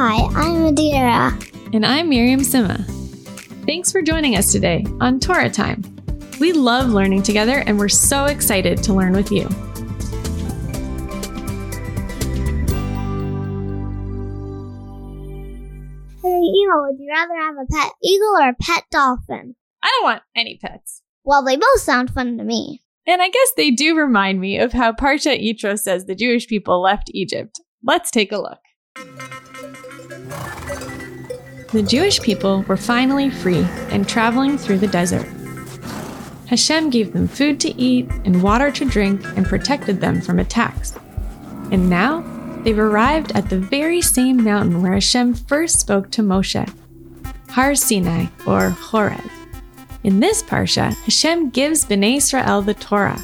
Hi, I'm Adira. And I'm Miriam Sima. Thanks for joining us today on Torah Time. We love learning together and we're so excited to learn with you. Eagle, would you rather have a pet eagle or a pet dolphin? I don't want any pets. Well, they both sound fun to me. And I guess they do remind me of how Parshat Yitro says the Jewish people left Egypt. Let's take a look. The Jewish people were finally free and traveling through the desert. Hashem gave them food to eat and water to drink and protected them from attacks. And now, they've arrived at the very same mountain where Hashem first spoke to Moshe, Har Sinai, or Horeb. In this parsha, Hashem gives B'nai Israel the Torah.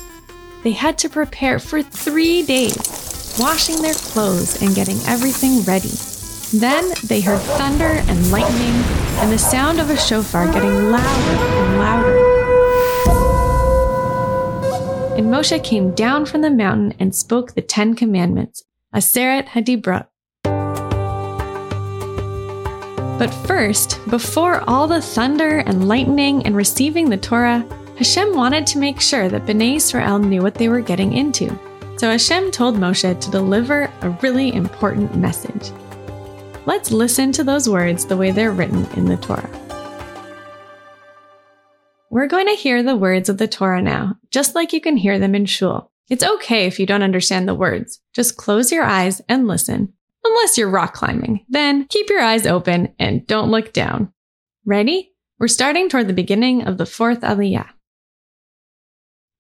They had to prepare for 3 days, washing their clothes and getting everything ready. Then they heard thunder and lightning and the sound of a shofar getting louder and louder. And Moshe came down from the mountain and spoke the 10 Commandments. Aseret Hadibrot. But first, before all the thunder and lightning and receiving the Torah, Hashem wanted to make sure that B'nai Israel knew what they were getting into. So Hashem told Moshe to deliver a really important message. Let's listen to those words the way they're written in the Torah. We're going to hear the words of the Torah now, just like you can hear them in shul. It's okay if you don't understand the words. Just close your eyes and listen. Unless you're rock climbing, then keep your eyes open and don't look down. Ready? We're starting toward the beginning of the 4th Aliyah.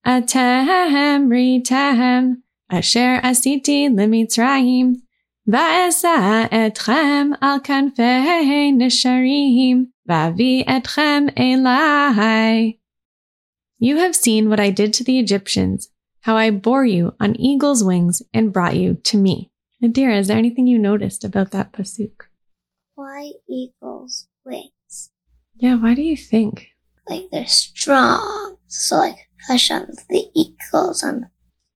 Atahem ritahem, asher asiti limitzrayim, va'esa etchem al kanfei nesharim, va'vi etchem elai. You have seen what I did to the Egyptians, how I bore you on eagle's wings and brought you to me. Adira, is there anything you noticed about that pasuk? Why eagle's wings? Yeah, why do you think? Like they're strong. So like Hashem's the eagles.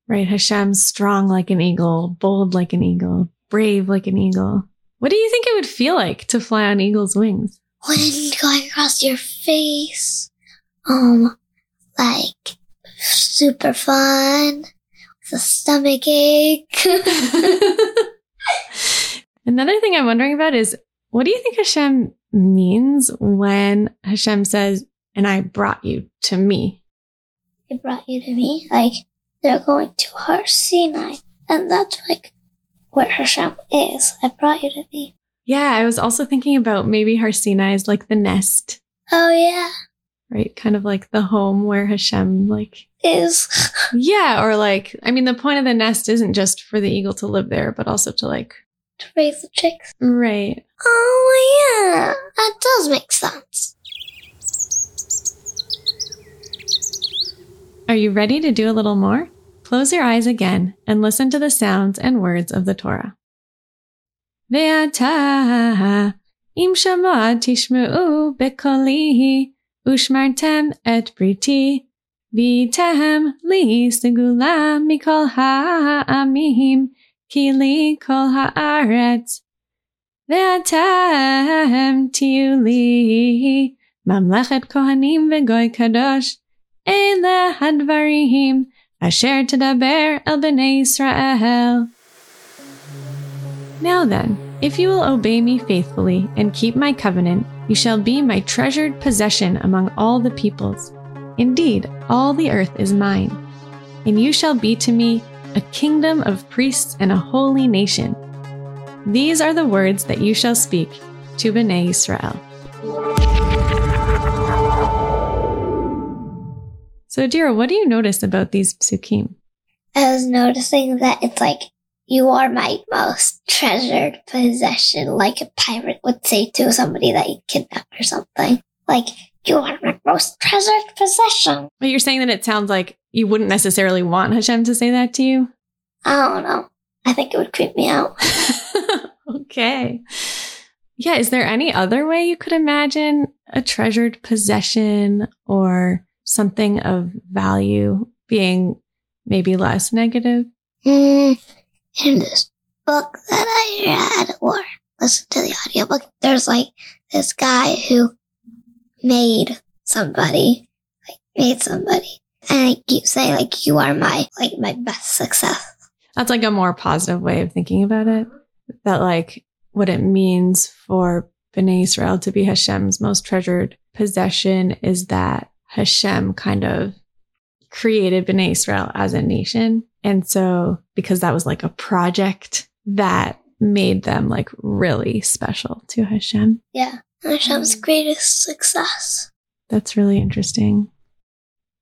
Right, Hashem's strong like an eagle, bold like an eagle, brave like an eagle. What do you think it would feel like to fly on eagle's wings? Wouldn't go across your face. Like... super fun, with a stomach ache. Another thing I'm wondering about is, what do you think Hashem means when Hashem says, and I brought you to me? I brought you to me? Like, they're going to Har Sinai, and that's like where Hashem is. I brought you to me. Yeah, I was also thinking about maybe Har Sinai is like the nest. Oh, yeah. Right? Kind of like the home where Hashem like is. Yeah. Or like, I mean, the point of the nest isn't just for the eagle to live there, but also to like. To raise the chicks. Right. Oh, yeah. That does make sense. Are you ready to do a little more? Close your eyes again and listen to the sounds and words of the Torah. Ve'ata, imshamad tishmeu bekolihi. Ushmartem et briti, vitahem li segula mikol ha'amim, ki li kol ha'aretz. Ve'atahem tiu li, mamlechet kohanim ve'goy kadosh, ele hadvarihim, asher tadaber el b'nei Israel. Now then, if you will obey me faithfully and keep my covenant, you shall be my treasured possession among all the peoples. Indeed, all the earth is mine. And you shall be to me a kingdom of priests and a holy nation. These are the words that you shall speak to B'nai Israel. So, Adira, what do you notice about these psukim? I was noticing that it's like, you are my most treasured possession, like a pirate would say to somebody that you kidnapped or something. Like, you are my most treasured possession. But you're saying that it sounds like you wouldn't necessarily want Hashem to say that to you? I don't know. I think it would creep me out. Okay. Yeah, is there any other way you could imagine a treasured possession or something of value being maybe less negative? In this book that I read, or listen to the audiobook, there's like this guy who made somebody. And I keep saying, like, you are my best success. That's like a more positive way of thinking about it. That like what it means for B'nai Israel to be Hashem's most treasured possession is that Hashem kind of created B'nai Israel as a nation. And so because that was like a project that made them like really special to Hashem. Yeah. Hashem's greatest success. That's really interesting.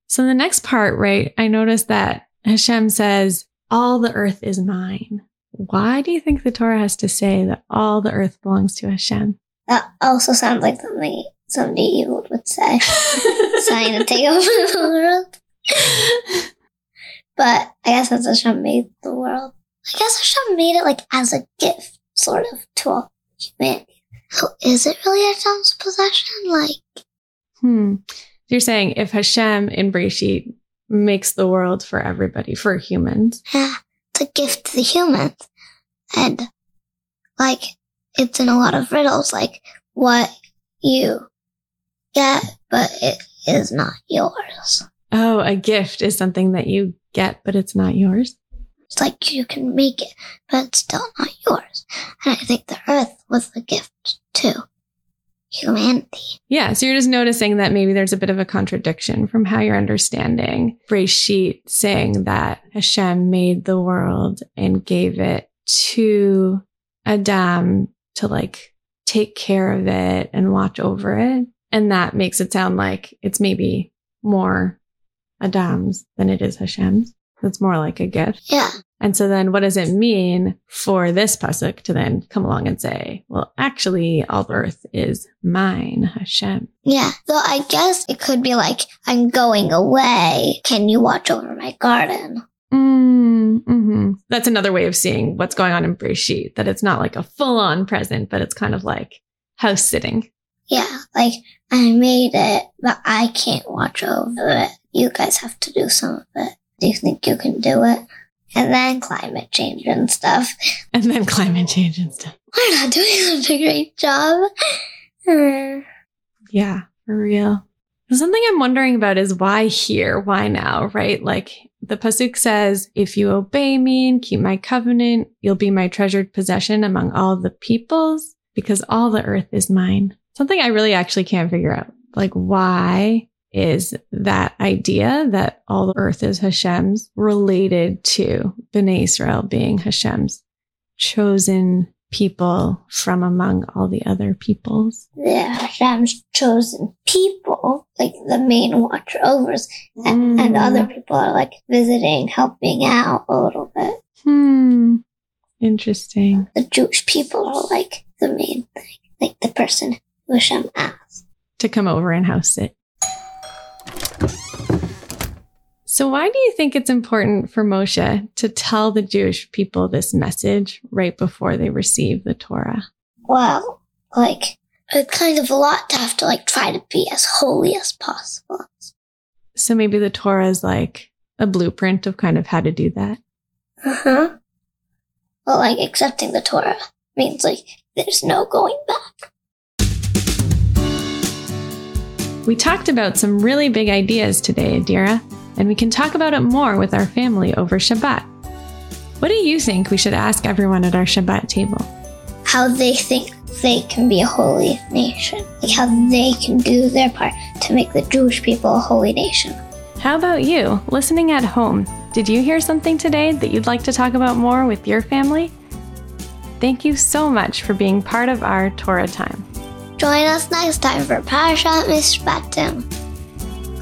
So the next part, right, I noticed that Hashem says, all the earth is mine. Why do you think the Torah has to say that all the earth belongs to Hashem? That also sounds like something somebody evil would say. Trying to take over the world. But I guess that's Hashem made the world. I guess Hashem made it like as a gift, sort of, to all humanity. So is it really Hashem's possession? You're saying if Hashem in Bereshit makes the world for everybody, for humans. Yeah, it's a gift to the humans. And, like, it's in a lot of riddles, like, what you get, but it is not yours. Oh, a gift is something that you get, but it's not yours? It's like you can make it, but it's still not yours. And I think the earth was a gift, too. Humanity. Yeah, so you're just noticing that maybe there's a bit of a contradiction from how you're understanding Bereshit saying that Hashem made the world and gave it to Adam to like take care of it and watch over it. And that makes it sound like it's maybe more Adam's than it is Hashem's. It's more like a gift. Yeah. And so then what does it mean for this pasuk to then come along and say, well, actually, all the earth is mine, Hashem? Yeah. So I guess it could be like, I'm going away. Can you watch over my garden? Mm-hmm. That's another way of seeing what's going on in Bereshit, that it's not like a full-on present, but it's kind of like house sitting. Yeah. Like, I made it, but I can't watch over it. You guys have to do some of it. Do you think you can do it? And then climate change and stuff. We're not doing such a great job. Yeah, for real. Something I'm wondering about is why here? Why now, right? Like the pasuk says, if you obey me and keep my covenant, you'll be my treasured possession among all the peoples because all the earth is mine. Something I really actually can't figure out. Like why is that idea that all the earth is Hashem's related to B'nai Israel being Hashem's chosen people from among all the other peoples. Yeah, Hashem's chosen people, like the main watcher overs, and other people are like visiting, helping out a little bit. Interesting. The Jewish people are like the main thing, like the person who Hashem asked to come over and house it. So why do you think it's important for Moshe to tell the Jewish people this message right before they receive the Torah? Well, like, it's kind of a lot to have to like try to be as holy as possible. So maybe the Torah is like a blueprint of kind of how to do that? Uh-huh. Well, like accepting the Torah means like there's no going back. We talked about some really big ideas today, Adira, and we can talk about it more with our family over Shabbat. What do you think we should ask everyone at our Shabbat table? How they think they can be a holy nation. Like how they can do their part to make the Jewish people a holy nation. How about you, listening at home? Did you hear something today that you'd like to talk about more with your family? Thank you so much for being part of our Torah time. Join us next time for Parshat Mishpatim.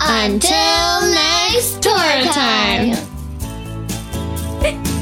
Until next Torah time.